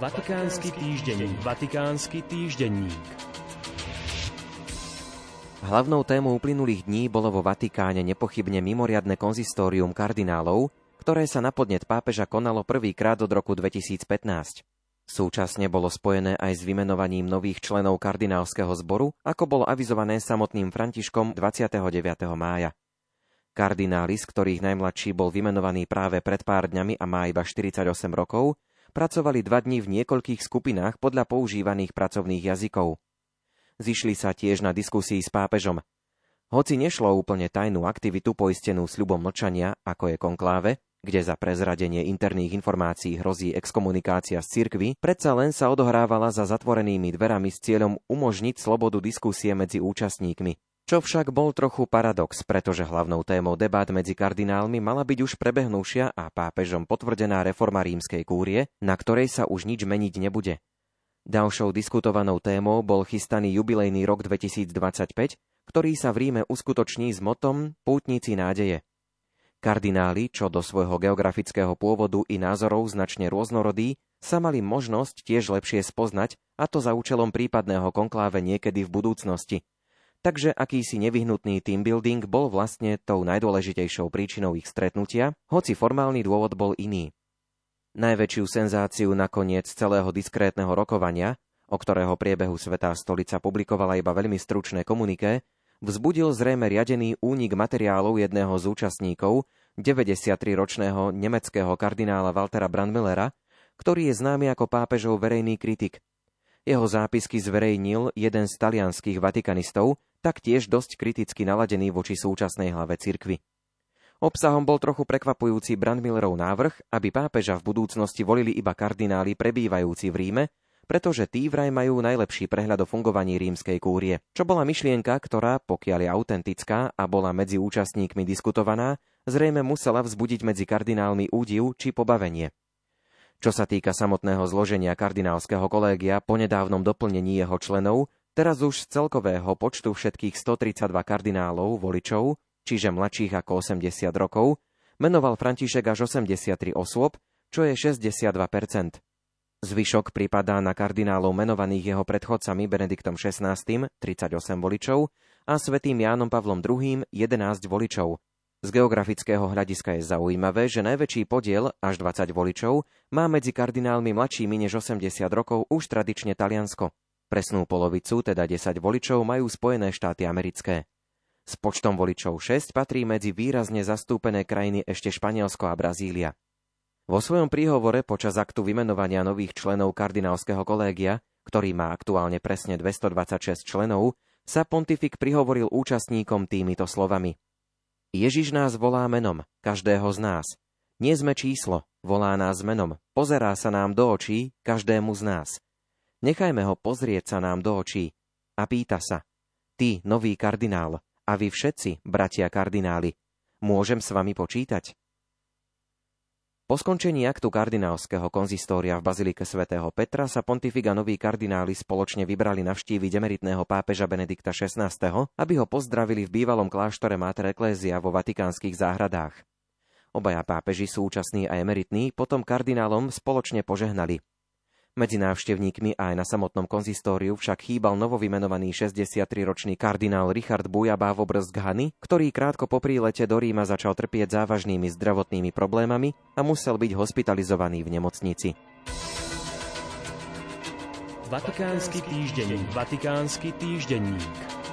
Vatikánsky týždenník. Hlavnou témou uplynulých dní bolo vo Vatikáne nepochybne mimoriadne konzistórium kardinálov, ktoré sa na podnet pápeža konalo prvýkrát od roku 2015. Súčasne bolo spojené aj s vymenovaním nových členov kardinálskeho zboru, ako bolo avizované samotným Františkom 29. mája. Kardináli, z ktorých najmladší bol vymenovaný práve pred pár dňami a má iba 48 rokov, pracovali 2 dni v niekoľkých skupinách podľa používaných pracovných jazykov. Zišli sa tiež na diskusii s pápežom. Hoci nešlo úplne tajnú aktivitu poistenú sľubom mlčania, ako je konkláve, kde za prezradenie interných informácií hrozí exkomunikácia z cirkvi, predsa len sa odohrávala za zatvorenými dverami s cieľom umožniť slobodu diskusie medzi účastníkmi. Čo však bol trochu paradox, pretože hlavnou témou debát medzi kardinálmi mala byť už prebehnúšia a pápežom potvrdená reforma rímskej kúrie, na ktorej sa už nič meniť nebude. Ďalšou diskutovanou témou bol chystaný jubilejný rok 2025, ktorý sa v Ríme uskutoční s motom Pútnici nádeje. Kardináli, čo do svojho geografického pôvodu i názorov značne rôznorodí, sa mali možnosť tiež lepšie spoznať, a to za účelom prípadného konkláve niekedy v budúcnosti. Takže akýsi nevyhnutný teambuilding bol vlastne tou najdôležitejšou príčinou ich stretnutia, hoci formálny dôvod bol iný. Najväčšiu senzáciu nakoniec celého diskrétneho rokovania, o ktorého priebehu Svätá stolica publikovala iba veľmi stručné komuniké, vzbudil zrejme riadený únik materiálov jedného z účastníkov, 93-ročného nemeckého kardinála Waltera Brandmüllera, ktorý je známy ako pápežov verejný kritik. Jeho zápisky zverejnil jeden z talianskych vatikanistov, taktiež dosť kriticky naladený voči súčasnej hlave cirkvi. Obsahom bol trochu prekvapujúci Brandmüllerov návrh, aby pápeža v budúcnosti volili iba kardináli prebývajúci v Ríme, pretože tí vraj majú najlepší prehľad o fungovaní rímskej kúrie, čo bola myšlienka, ktorá, pokiaľ je autentická a bola medzi účastníkmi diskutovaná, zrejme musela vzbudiť medzi kardinálmi údiv či pobavenie. Čo sa týka samotného zloženia kardinálskeho kolégia po nedávnom doplnení jeho členov, teraz už z celkového počtu všetkých 132 kardinálov, voličov, čiže mladších ako 80 rokov, menoval František až 83 osôb, čo je 62%. Zvyšok pripadá na kardinálov menovaných jeho predchodcami Benediktom XVI, 38 voličov, a svätým Jánom Pavlom II, 11 voličov. Z geografického hľadiska je zaujímavé, že najväčší podiel, až 20 voličov, má medzi kardinálmi mladšími než 80 rokov už tradične Taliansko. Presnú polovicu, teda 10 voličov, majú Spojené štáty americké. S počtom voličov 6 patrí medzi výrazne zastúpené krajiny ešte Španielsko a Brazília. Vo svojom príhovore počas aktu vymenovania nových členov kardinálskeho kolégia, ktorý má aktuálne presne 226 členov, sa pontifik prihovoril účastníkom týmito slovami. Ježiš nás volá menom, každého z nás. Nie sme číslo, volá nás menom, pozerá sa nám do očí, každému z nás. Nechajme ho pozrieť sa nám do očí a pýta sa. Ty, nový kardinál, a vy všetci, bratia kardináli, môžem s vami počítať? Po skončení aktu kardinálskeho konzistória v Bazilike svätého Petra sa pontifik a noví kardináli spoločne vybrali navštíviť emeritného pápeža Benedikta XVI, aby ho pozdravili v bývalom kláštore Mater Ecclesiae vo vatikánskych záhradách. Obaja pápeži, súčasní a emeritní, potom kardinálom spoločne požehnali. Medzi návštevníkmi aj na samotnom konzistóriu však chýbal novovymenovaný 63-ročný kardinál Richard Kuppuswamy Bharanikulangara, ktorý krátko po prílete do Ríma začal trpieť závažnými zdravotnými problémami a musel byť hospitalizovaný v nemocnici. Vatikánsky týždenník.